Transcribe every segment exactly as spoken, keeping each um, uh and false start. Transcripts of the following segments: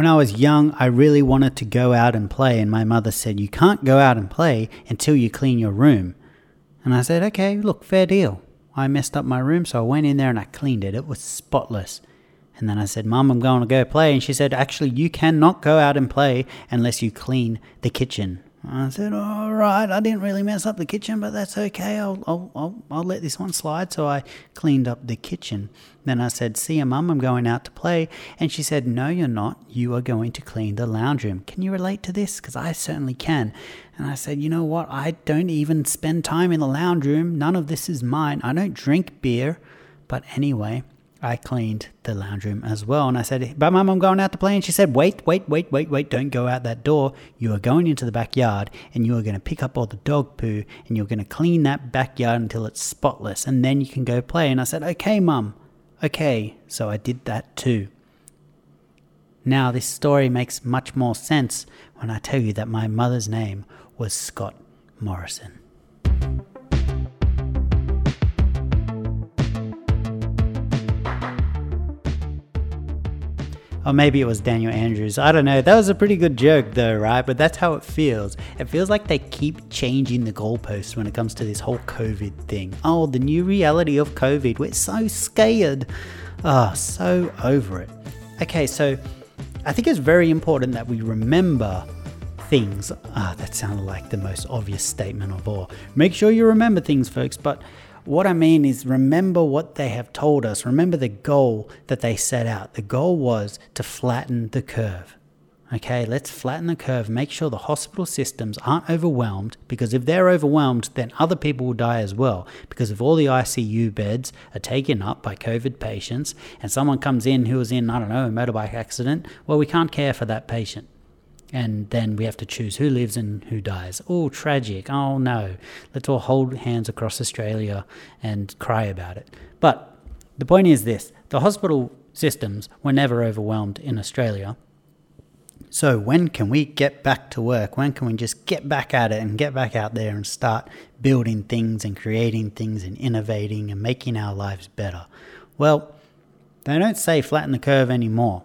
When I was young, I really wanted to go out and play, and my mother said, you can't go out and play until you clean your room. And I said, okay, look, fair deal. I messed up my room, so I went in there and I cleaned it. It was spotless. And then I said, Mom, I'm going to go play. And she said, actually, you cannot go out and play unless you clean the kitchen. And I said, all right, I didn't really mess up the kitchen, but that's okay. I'll, I'll, I'll, I'll let this one slide. So I cleaned up the kitchen. Then I said, see ya, Mum, I'm going out to play. And she said, no, you're not. You are going to clean the lounge room. Can you relate to this? Because I certainly can. And I said, you know what? I don't even spend time in the lounge room. None of this is mine. I don't drink beer. But anyway, I cleaned the lounge room as well. And I said, but Mum, I'm going out to play. And she said, wait, wait, wait, wait, wait. Don't go out that door. You are going into the backyard and you are going to pick up all the dog poo and you're going to clean that backyard until it's spotless. And then you can go play. And I said, okay, Mum. Okay, so I did that too. Now this story makes much more sense when I tell you that my mother's name was Scott Morrison. Or maybe it was Daniel Andrews. I don't know. That was a pretty good joke though, right? But that's how it feels. It feels like they keep changing the goalposts when it comes to this whole COVID thing. Oh, the new reality of COVID. We're so scared. Oh, so over it. Okay, so I think it's very important that we remember things. Ah, oh, that sounded like the most obvious statement of all. Make sure you remember things, folks, but what I mean is remember what they have told us. Remember the goal that they set out. The goal was to flatten the curve. Okay, let's flatten the curve. Make sure the hospital systems aren't overwhelmed, because if they're overwhelmed, then other people will die as well. Because if all the I C U beds are taken up by COVID patients and someone comes in who was in, I don't know, a motorbike accident, well, we can't care for that patient. And then we have to choose who lives and who dies. Oh, tragic. Oh, no. Let's all hold hands across Australia and cry about it. But the point is this. The hospital systems were never overwhelmed in Australia. So when can we get back to work? When can we just get back at it and get back out there and start building things and creating things and innovating and making our lives better? Well, they don't say flatten the curve anymore.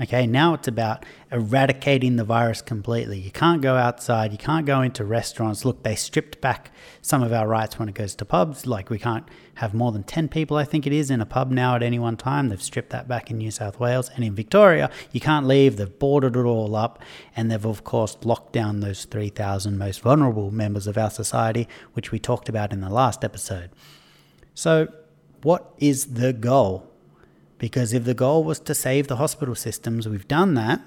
Okay, now it's about eradicating the virus completely. You can't go outside. You can't go into restaurants. Look, they stripped back some of our rights when it goes to pubs. Like we can't have more than ten people, I think it is, in a pub now at any one time. They've stripped that back in New South Wales. And in Victoria, you can't leave. They've boarded it all up. And they've, of course, locked down those three thousand most vulnerable members of our society, which we talked about in the last episode. So what is the goal? Because if the goal was to save the hospital systems, we've done that.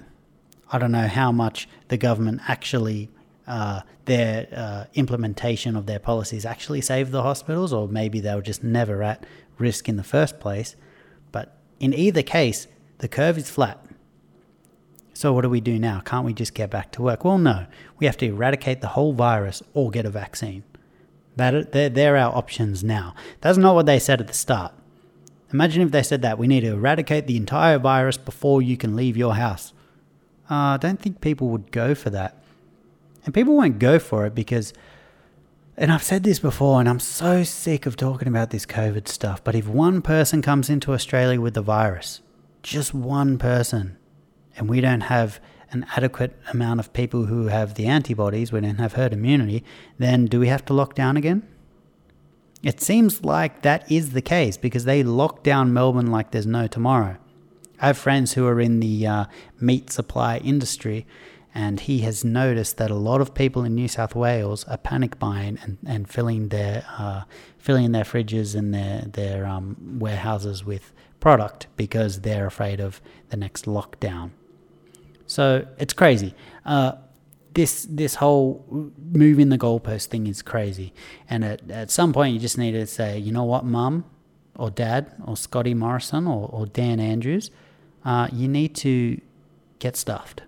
I don't know how much the government actually, uh, their uh, implementation of their policies actually saved the hospitals, or maybe they were just never at risk in the first place. But in either case, the curve is flat. So what do we do now? Can't we just get back to work? Well, no. We have to eradicate the whole virus or get a vaccine. That they're, they're our options now. That's not what they said at the start. Imagine if they said that. We need to eradicate the entire virus before you can leave your house. Uh, I don't think people would go for that. And people won't go for it because, and I've said this before, and I'm so sick of talking about this COVID stuff, but if one person comes into Australia with the virus, just one person, and we don't have an adequate amount of people who have the antibodies, we don't have herd immunity, then do we have to lock down again? It seems like that is the case because they lock down Melbourne like there's no tomorrow. I have friends who are in the uh, meat supply industry, and he has noticed that a lot of people in New South Wales are panic buying and, and filling their uh, filling their fridges and their, their um, warehouses with product because they're afraid of the next lockdown. So it's crazy. Uh, This this whole moving the goalpost thing is crazy. And at, at some point you just need to say, you know what, Mum or Dad or Scotty Morrison or, or Dan Andrews, uh, you need to get stuffed.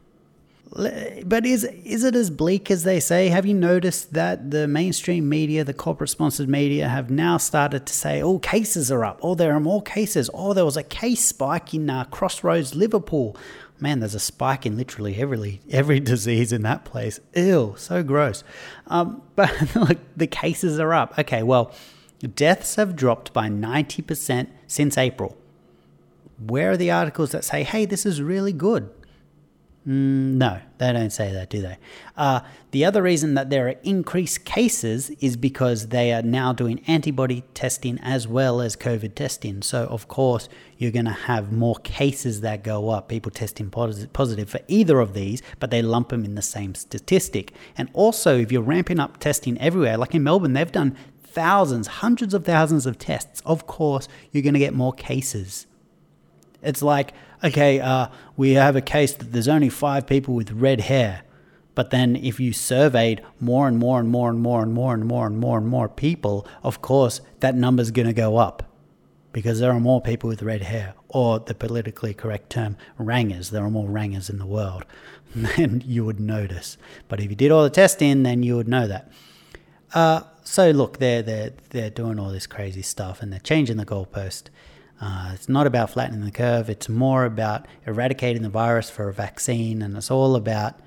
But is is it as bleak as they say? Have you noticed that the mainstream media, the corporate-sponsored media, have now started to say, oh, cases are up. Oh, there are more cases. Oh, there was a case spike in uh, Crossroads, Liverpool. Man, there's a spike in literally every every disease in that place. Ew, so gross. Um, but look, the cases are up. Okay, well, deaths have dropped by ninety percent since April. Where are the articles that say, hey, this is really good? Mm, no, they don't say that, do they? Uh, the other reason that there are increased cases is because they are now doing antibody testing as well as COVID testing. So, of course, you're going to have more cases that go up, people testing positive for either of these, but they lump them in the same statistic. And also, if you're ramping up testing everywhere, like in Melbourne, they've done thousands, hundreds of thousands of tests. Of course, you're going to get more cases. It's like, okay, uh, we have a case that there's only five people with red hair. But then if you surveyed more and more and more and more and more and more and more and more people, of course, that number's going to go up because there are more people with red hair, or the politically correct term, rangers. There are more rangers in the world. And you would notice. But if you did all the testing, then you would know that. Uh, so look, they're, they're, they're doing all this crazy stuff and they're changing the goalpost. Uh, it's not about flattening the curve. It's more about eradicating the virus for a vaccine. And it's all about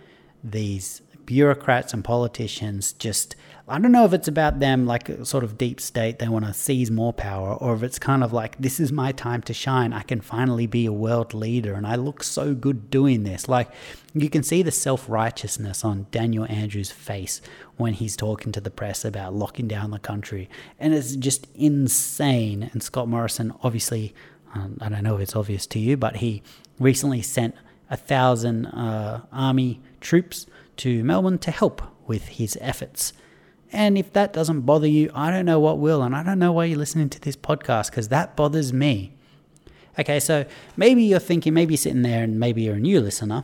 these bureaucrats and politicians just, I don't know if it's about them, like sort of deep state, they want to seize more power, or if it's kind of like, this is my time to shine. I can finally be a world leader and I look so good doing this. Like you can see the self-righteousness on Daniel Andrews' face when he's talking to the press about locking down the country. And it's just insane. And Scott Morrison, obviously, um, I don't know if it's obvious to you, but he recently sent a thousand uh, army troops to Melbourne to help with his efforts. And if that doesn't bother you, I don't know what will, and I don't know why you're listening to this podcast, because that bothers me. Okay, so maybe you're thinking, maybe you're sitting there and maybe you're a new listener,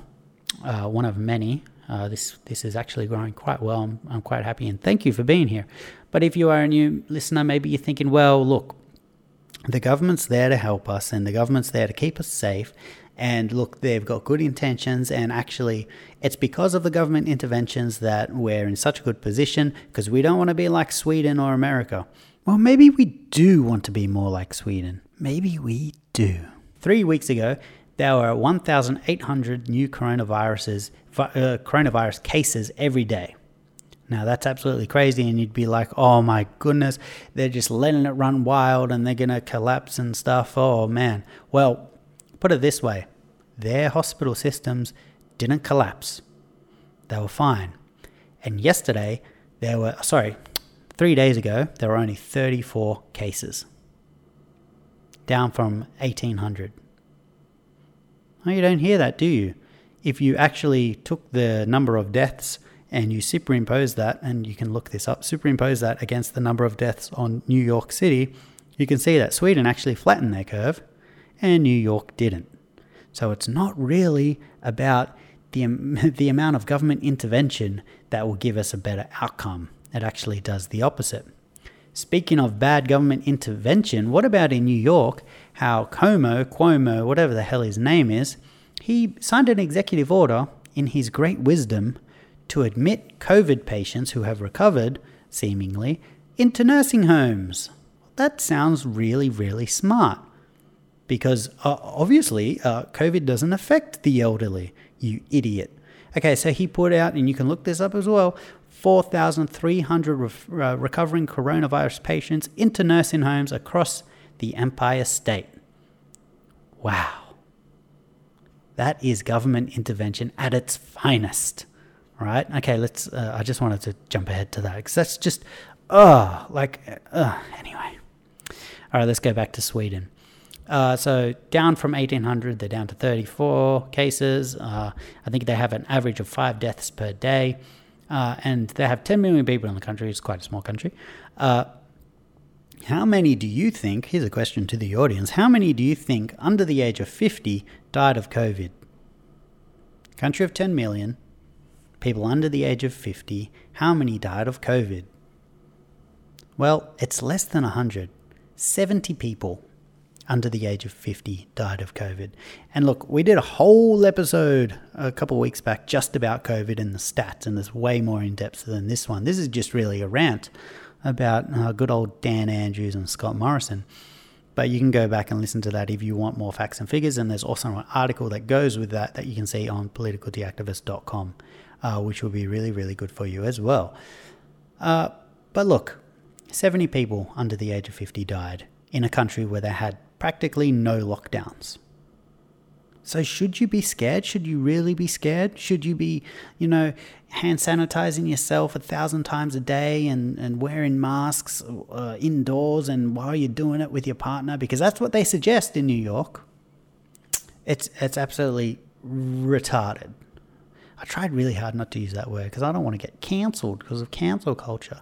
uh, one of many. Uh, this this is actually growing quite well. I'm, I'm quite happy, and thank you for being here. But if you are a new listener, maybe you're thinking, well, look, the government's there to help us, and the government's there to keep us safe. And look, they've got good intentions, and actually it's because of the government interventions that we're in such a good position, because we don't want to be like Sweden or America. Well, maybe we do want to be more like Sweden. Maybe we do. Three weeks ago, there were one thousand eight hundred new coronaviruses, uh, coronavirus cases every day. Now, that's absolutely crazy, and you'd be like, oh my goodness, they're just letting it run wild and they're going to collapse and stuff. Oh man. Well, put it this way, their hospital systems didn't collapse. They were fine. And yesterday, there were, sorry, three days ago, there were only thirty-four cases. Down from eighteen hundred. Oh, you don't hear that, do you? If you actually took the number of deaths and you superimpose that, and you can look this up, superimpose that against the number of deaths on New York City, you can see that Sweden actually flattened their curve. And New York didn't. So it's not really about the um, the amount of government intervention that will give us a better outcome. It actually does the opposite. Speaking of bad government intervention, what about in New York, how Cuomo, Cuomo, whatever the hell his name is, he signed an executive order in his great wisdom to admit COVID patients who have recovered, seemingly, into nursing homes. That sounds really, really smart. Because uh, obviously uh, COVID doesn't affect the elderly, you idiot. Okay, so he put out, and you can look this up as well, four thousand three hundred re- uh, recovering coronavirus patients into nursing homes across the Empire State. Wow. That is government intervention at its finest, right? Okay, let's, uh, I just wanted to jump ahead to that because that's just, uh, like, uh, anyway. All right, let's go back to Sweden. Uh, so down from eighteen hundred, they're down to thirty-four cases. Uh, I think they have an average of five deaths per day. Uh, and they have ten million people in the country. It's quite a small country. Uh, how many do you think, here's a question to the audience, how many do you think under the age of fifty died of COVID? Country of ten million, people under the age of fifty, how many died of COVID? Well, it's less than one hundred, seventy people. Under the age of fifty died of COVID. And look, we did a whole episode a couple of weeks back just about COVID and the stats, and there's way more in depth than this one. This is just really a rant about uh, good old Dan Andrews and Scott Morrison. But you can go back and listen to that if you want more facts and figures, and there's also an article that goes with that that you can see on political deactivist dot com, uh, which will be really, really good for you as well. Uh, but look, seventy people under the age of fifty died in a country where they had practically no lockdowns. So should you be scared? Should you really be scared? Should you be, you know, hand sanitizing yourself a thousand times a day and, and wearing masks uh, indoors and while you're doing it with your partner? Because that's what they suggest in New York. It's, it's absolutely retarded. I tried really hard not to use that word because I don't want to get cancelled because of cancel culture.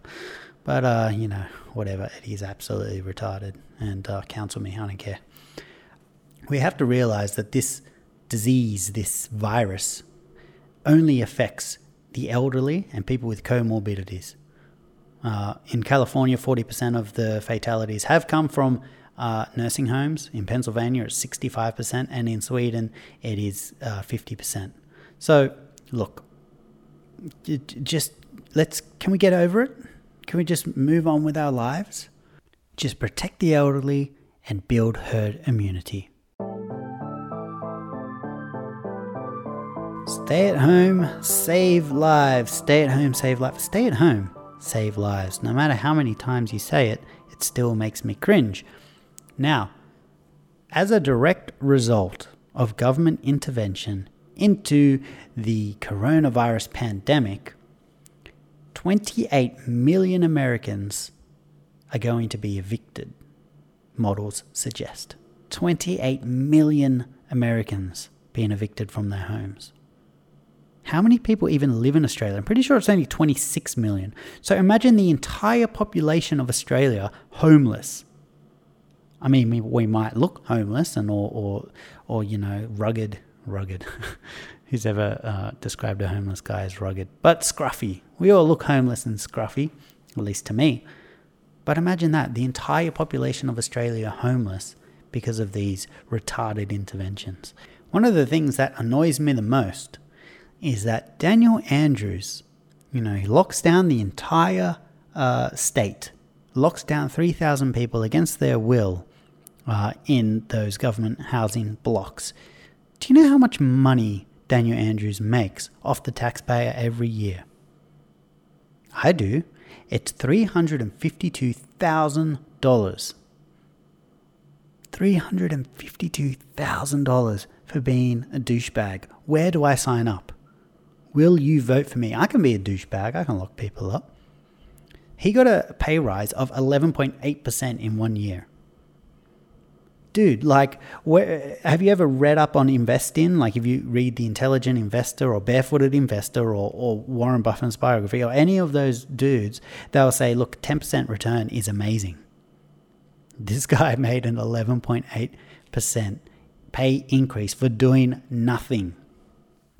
But, uh, you know, whatever. It is absolutely retarded. And uh, cancel me. I don't care. We have to realize that this disease, this virus, only affects the elderly and people with comorbidities. Uh, in California, forty percent of the fatalities have come from uh, nursing homes. In Pennsylvania, it's sixty-five percent. And in Sweden, it is uh, fifty percent. So, look, just let's, can we get over it? Can we just move on with our lives? Just protect the elderly and build herd immunity. Stay at home, save lives. Stay at home, save lives. Stay at home, save lives. No matter how many times you say it, it still makes me cringe. Now, as a direct result of government intervention into the coronavirus pandemic, twenty-eight million Americans are going to be evicted, models suggest. twenty-eight million Americans being evicted from their homes. How many people even live in Australia? I'm pretty sure it's only twenty-six million. So imagine the entire population of Australia homeless. I mean, we might look homeless and or, or, or you know, rugged, rugged. Who's ever uh, described a homeless guy as rugged? But scruffy. We all look homeless and scruffy, at least to me. But imagine that, the entire population of Australia homeless because of these retarded interventions. One of the things that annoys me the most is that Daniel Andrews, you know, he locks down the entire uh, state, locks down three thousand people against their will uh, in those government housing blocks. Do you know how much money Daniel Andrews makes off the taxpayer every year? I do. It's three hundred fifty-two thousand dollars. three hundred fifty-two thousand dollars for being a douchebag. Where do I sign up? Will you vote for me? I can be a douchebag. I can lock people up. He got a pay rise of eleven point eight percent in one year. Dude, like, where, have you ever read up on investing? Like, if you read The Intelligent Investor or Barefooted Investor or, or Warren Buffett's biography or any of those dudes, they'll say, look, ten percent return is amazing. This guy made an eleven point eight percent pay increase for doing nothing.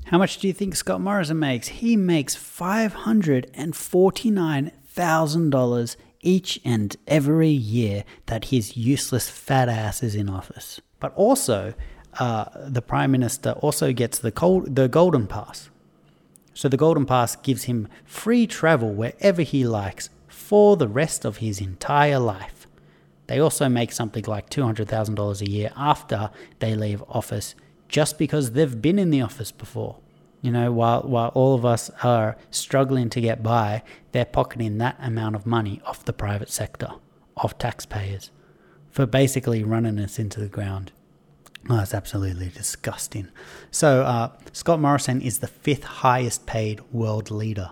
How much do you think Scott Morrison makes? He makes five hundred forty-nine thousand dollars each and every year that his useless fat ass is in office. But also, uh, the Prime Minister also gets the, cold, the Golden Pass. So the Golden Pass gives him free travel wherever he likes for the rest of his entire life. They also make something like two hundred thousand dollars a year after they leave office just because they've been in the office before. You know, while while all of us are struggling to get by, they're pocketing that amount of money off the private sector, off taxpayers, for basically running us into the ground. Oh, that's absolutely disgusting. So uh, Scott Morrison is the fifth highest paid world leader.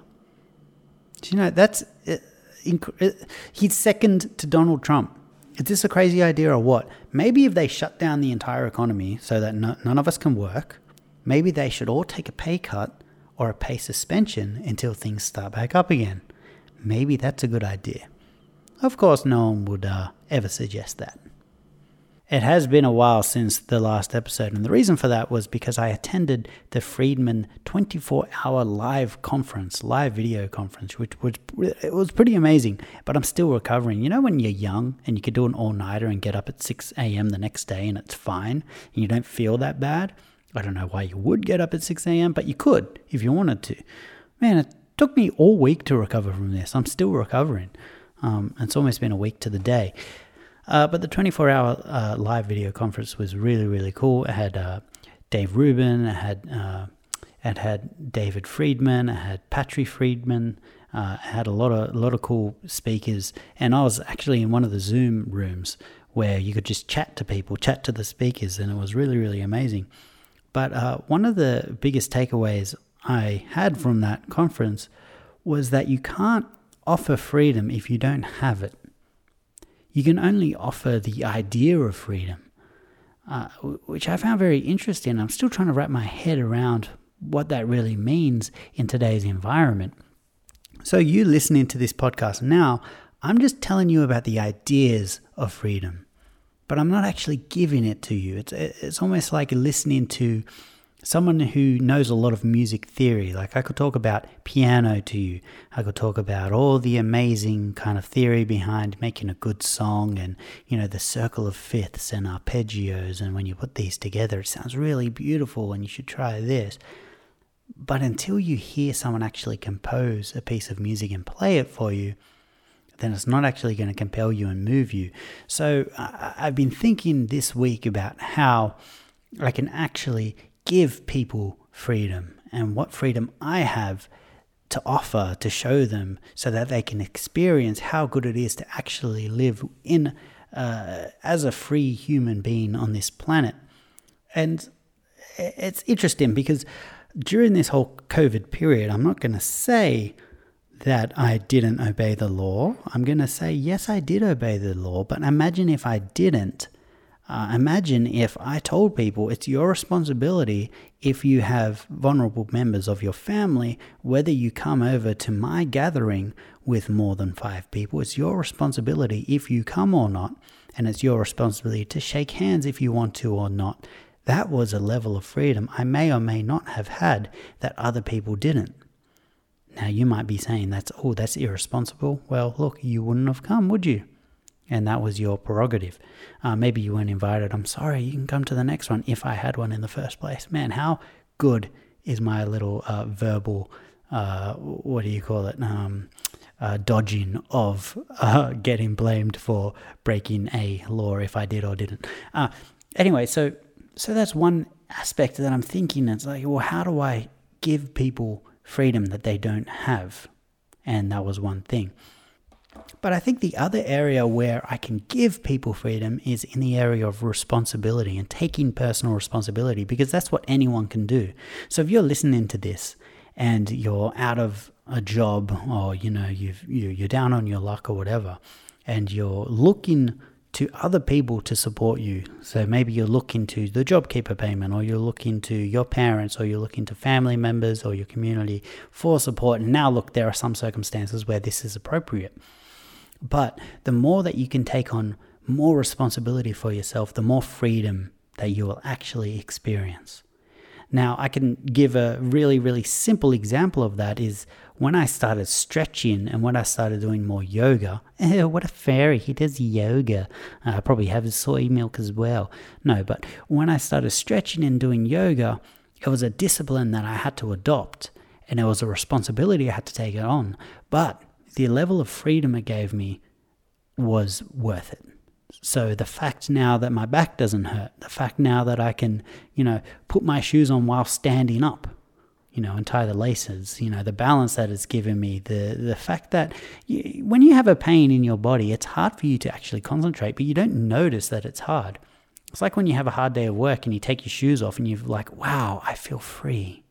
Do you know, that's uh, inc- he's second to Donald Trump. Is this a crazy idea or what? Maybe if they shut down the entire economy so that no, none of us can work, maybe they should all take a pay cut or a pay suspension until things start back up again. Maybe that's a good idea. Of course, no one would uh, ever suggest that. It has been a while since the last episode, and the reason for that was because I attended the Friedman twenty-four hour live conference, live video conference, which was, it was pretty amazing, but I'm still recovering. You know when you're young and you could do an all-nighter and get up at six a.m. the next day and it's fine, and you don't feel that bad? I don't know why you would get up at six a.m., but you could if you wanted to. Man, it took me all week to recover from this. I'm still recovering. Um, it's almost been a week to the day. Uh, but the twenty-four hour uh, live video conference was really, really cool. It had uh, Dave Rubin. It had, uh, it had David Friedman. It had Patri Friedman. Uh, it had a lot of a lot of cool speakers. And I was actually in one of the Zoom rooms where you could just chat to people, chat to the speakers, and it was really, really amazing. But uh, one of the biggest takeaways I had from that conference was that you can't offer freedom if you don't have it. You can only offer the idea of freedom, uh, which I found very interesting. I'm still trying to wrap my head around what that really means in today's environment. So you listening to this podcast now, I'm just telling you about the ideas of freedom, but I'm not actually giving it to you. It's it's almost like listening to someone who knows a lot of music theory. Like I could talk about piano to you. I could talk about all the amazing kind of theory behind making a good song and, you know, the circle of fifths and arpeggios. And when you put these together, it sounds really beautiful and you should try this. But until you hear someone actually compose a piece of music and play it for you, then it's not actually going to compel you and move you. So I've been thinking this week about how I can actually give people freedom and what freedom I have to offer, to show them so that they can experience how good it is to actually live in uh, as a free human being on this planet. And it's interesting because during this whole COVID period, I'm not going to say that I didn't obey the law. I'm going to say, yes, I did obey the law, but imagine if I didn't. Uh, imagine if I told people it's your responsibility if you have vulnerable members of your family, whether you come over to my gathering with more than five people, it's your responsibility if you come or not, and it's your responsibility to shake hands if you want to or not. That was a level of freedom I may or may not have had that other people didn't. Now you might be saying, that's oh, that's irresponsible. Well, look, you wouldn't have come, would you? And that was your prerogative. Uh, maybe you weren't invited. I'm sorry, you can come to the next one if I had one in the first place. Man, how good is my little uh, verbal, uh, what do you call it, um, uh, dodging of uh, getting blamed for breaking a law if I did or didn't. Uh, anyway, so so that's one aspect that I'm thinking. It's like, well, how do I give people freedom that they don't have? And that was one thing. But I think the other area where I can give people freedom is in the area of responsibility and taking personal responsibility, because that's what anyone can do. So if you're listening to this and you're out of a job, or you know you've, you you're down on your luck or whatever, and you're looking to other people to support you. So maybe you're looking to the JobKeeper payment, or you're looking to your parents, or you're looking to family members or your community for support. And now look, there are some circumstances where this is appropriate. But the more that you can take on more responsibility for yourself, the more freedom that you will actually experience. Now, I can give a really, really simple example of that is when I started stretching and when I started doing more yoga. Oh, what a fairy, he does yoga. I uh, probably have soy milk as well. No, but when I started stretching and doing yoga, it was a discipline that I had to adopt, and it was a responsibility I had to take it on. But the level of freedom it gave me was worth it. So the fact now that my back doesn't hurt, the fact now that I can, you know, put my shoes on while standing up, you know, and tie the laces, you know, the balance that it's given me, the the fact that you, when you have a pain in your body, it's hard for you to actually concentrate, but you don't notice that it's hard. It's like when you have a hard day of work and you take your shoes off and you're like, wow, I feel free.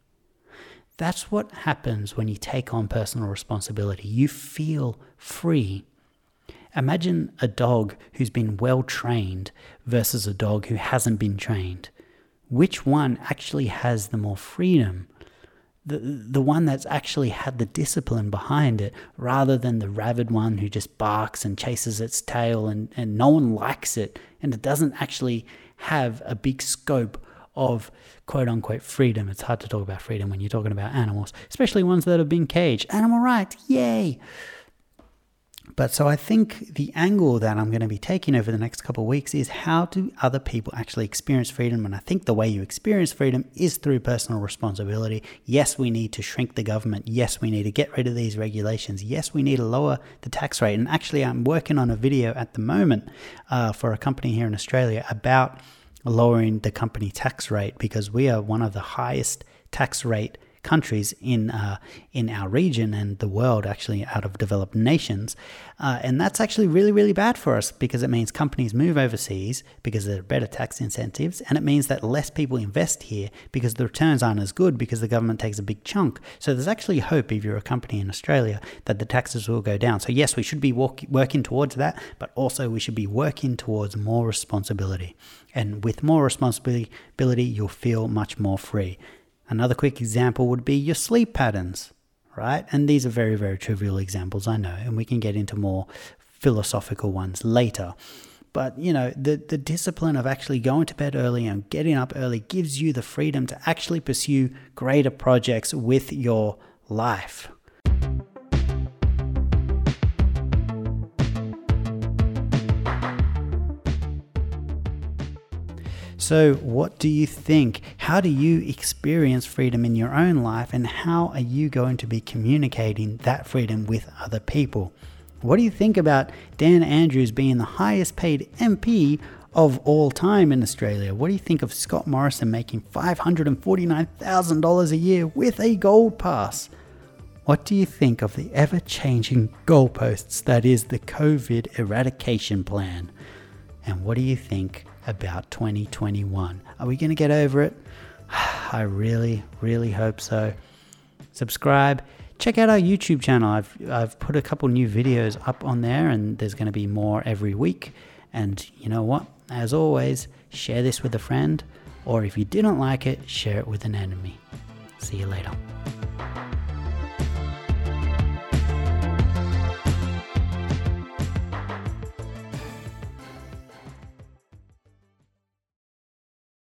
That's what happens when you take on personal responsibility. You feel free. Imagine a dog who's been well trained versus a dog who hasn't been trained. Which one actually has the more freedom? The the one that's actually had the discipline behind it, rather than the rabid one who just barks and chases its tail and, and no one likes it, and it doesn't actually have a big scope of quote-unquote freedom. It's hard to talk about freedom when you're talking about animals, especially ones that have been caged. Animal rights, yay! But so I think the angle that I'm going to be taking over the next couple of weeks is, how do other people actually experience freedom? And I think the way you experience freedom is through personal responsibility. Yes, we need to shrink the government. Yes, we need to get rid of these regulations. Yes, we need to lower the tax rate. And actually, I'm working on a video at the moment uh, for a company here in Australia about lowering the company tax rate, because we are one of the highest tax rate countries in uh, in our region and the world, actually out of developed nations. Uh, and that's actually really, really bad for us, because it means companies move overseas because there are better tax incentives, and it means that less people invest here because the returns aren't as good because the government takes a big chunk. So there's actually hope, if you're a company in Australia, that the taxes will go down. So yes, we should be walk, working towards that, but also we should be working towards more responsibility. And with more responsibility, you'll feel much more free. Another quick example would be your sleep patterns, right? And these are very, very trivial examples, I know, and we can get into more philosophical ones later. But, you know, the, the discipline of actually going to bed early and getting up early gives you the freedom to actually pursue greater projects with your life. So what do you think? How do you experience freedom in your own life, and how are you going to be communicating that freedom with other people? What do you think about Dan Andrews being the highest paid M P of all time in Australia? What do you think of Scott Morrison making five hundred forty-nine thousand dollars a year with a gold pass? What do you think of the ever-changing goalposts that is the COVID eradication plan? And what do you think about twenty twenty-one? Are we going to get over it? I really, really hope so. Subscribe. Check out our YouTube channel. I've I've put a couple new videos up on there, and there's going to be more every week. And you know what? As always, share this with a friend, or if you didn't like it, share it with an enemy. See you later.